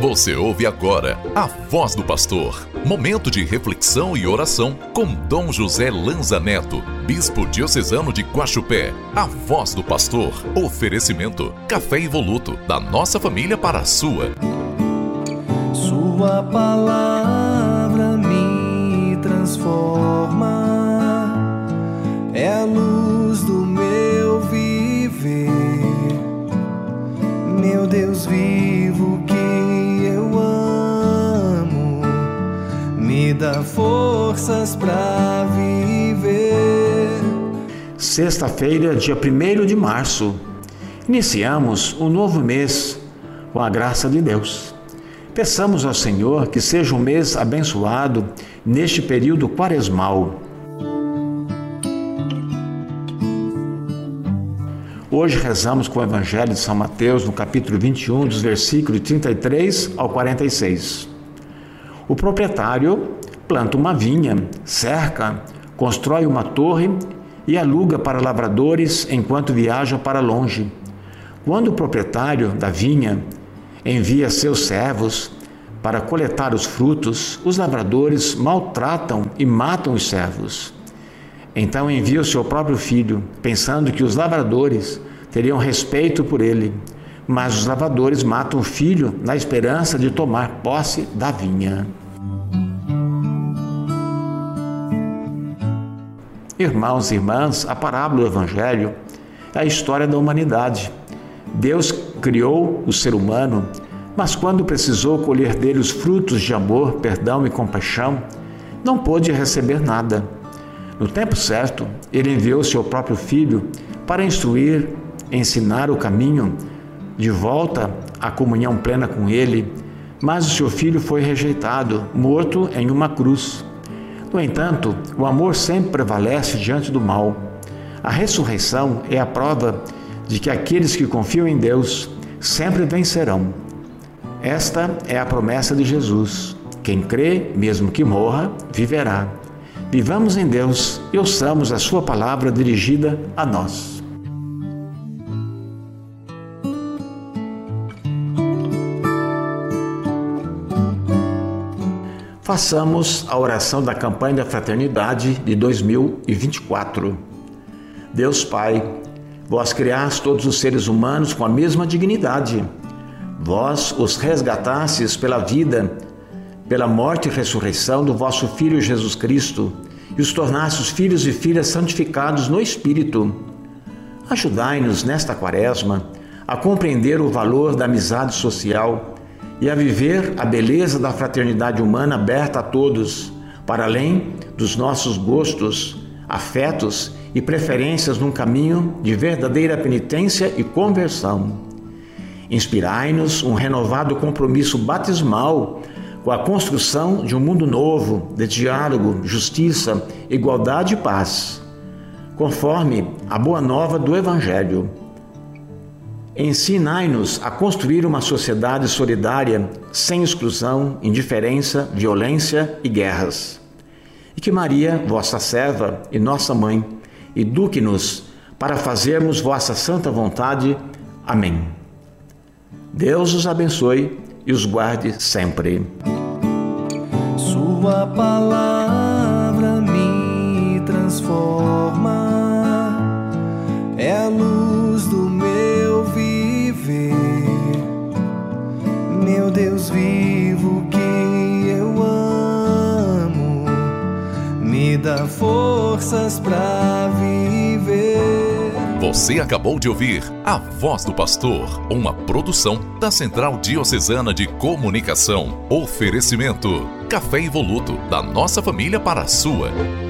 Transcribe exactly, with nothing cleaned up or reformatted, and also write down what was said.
Você ouve agora A Voz do Pastor, momento de reflexão e oração com Dom José Lanzaneto, bispo diocesano de Quachupé. A Voz do Pastor, oferecimento Café e Voluto, da nossa família para a sua. Sua palavra me transforma, é a luz do meu viver, meu Deus vivo que me dá forças pra viver. Sexta-feira, dia primeiro de março, iniciamos um novo mês com a graça de Deus. Peçamos ao Senhor que seja um mês abençoado neste período quaresmal. Hoje rezamos com o Evangelho de São Mateus, no capítulo vinte e um, dos versículos trinta e três ao quarenta e seis. O proprietário planta uma vinha, cerca, constrói uma torre e aluga para lavradores enquanto viaja para longe. Quando o proprietário da vinha envia seus servos para coletar os frutos, os lavradores maltratam e matam os servos. Então envia o seu próprio filho, pensando que os lavradores teriam respeito por ele. Mas os lavradores matam o filho na esperança de tomar posse da vinha. Irmãos e irmãs, a parábola do Evangelho é a história da humanidade. Deus criou o ser humano, mas quando precisou colher dele os frutos de amor, perdão e compaixão, não pôde receber nada. No tempo certo, ele enviou seu próprio filho para instruir, ensinar o caminho de volta à comunhão plena com ele, mas o seu filho foi rejeitado, morto em uma cruz. No entanto, o amor sempre prevalece diante do mal. A ressurreição é a prova de que aqueles que confiam em Deus sempre vencerão. Esta é a promessa de Jesus. Quem crê, mesmo que morra, viverá. Vivamos em Deus e ouçamos a sua palavra dirigida a nós. Façamos a oração da campanha da fraternidade de dois mil e vinte e quatro. Deus Pai, vós criaste todos os seres humanos com a mesma dignidade. Vós os resgatastes pela vida, pela morte e ressurreição do vosso Filho Jesus Cristo e os tornastes filhos e filhas santificados no Espírito. Ajudai-nos nesta quaresma a compreender o valor da amizade social e a viver a beleza da fraternidade humana aberta a todos, para além dos nossos gostos, afetos e preferências num caminho de verdadeira penitência e conversão. Inspirai-nos um renovado compromisso batismal com a construção de um mundo novo, de diálogo, justiça, igualdade e paz, conforme a boa nova do Evangelho. Ensinai-nos a construir uma sociedade solidária, sem exclusão, indiferença, violência e guerras. E que Maria, vossa serva e nossa mãe, eduque-nos para fazermos vossa santa vontade. Amém. Deus os abençoe e os guarde sempre. Sua palavra me transforma, é a luz do meu meu Deus vivo que eu amo, me dá forças pra viver. Você acabou de ouvir A Voz do Pastor, uma produção da Central Diocesana de Comunicação. Oferecimento Café e Voluto, da nossa família para a sua.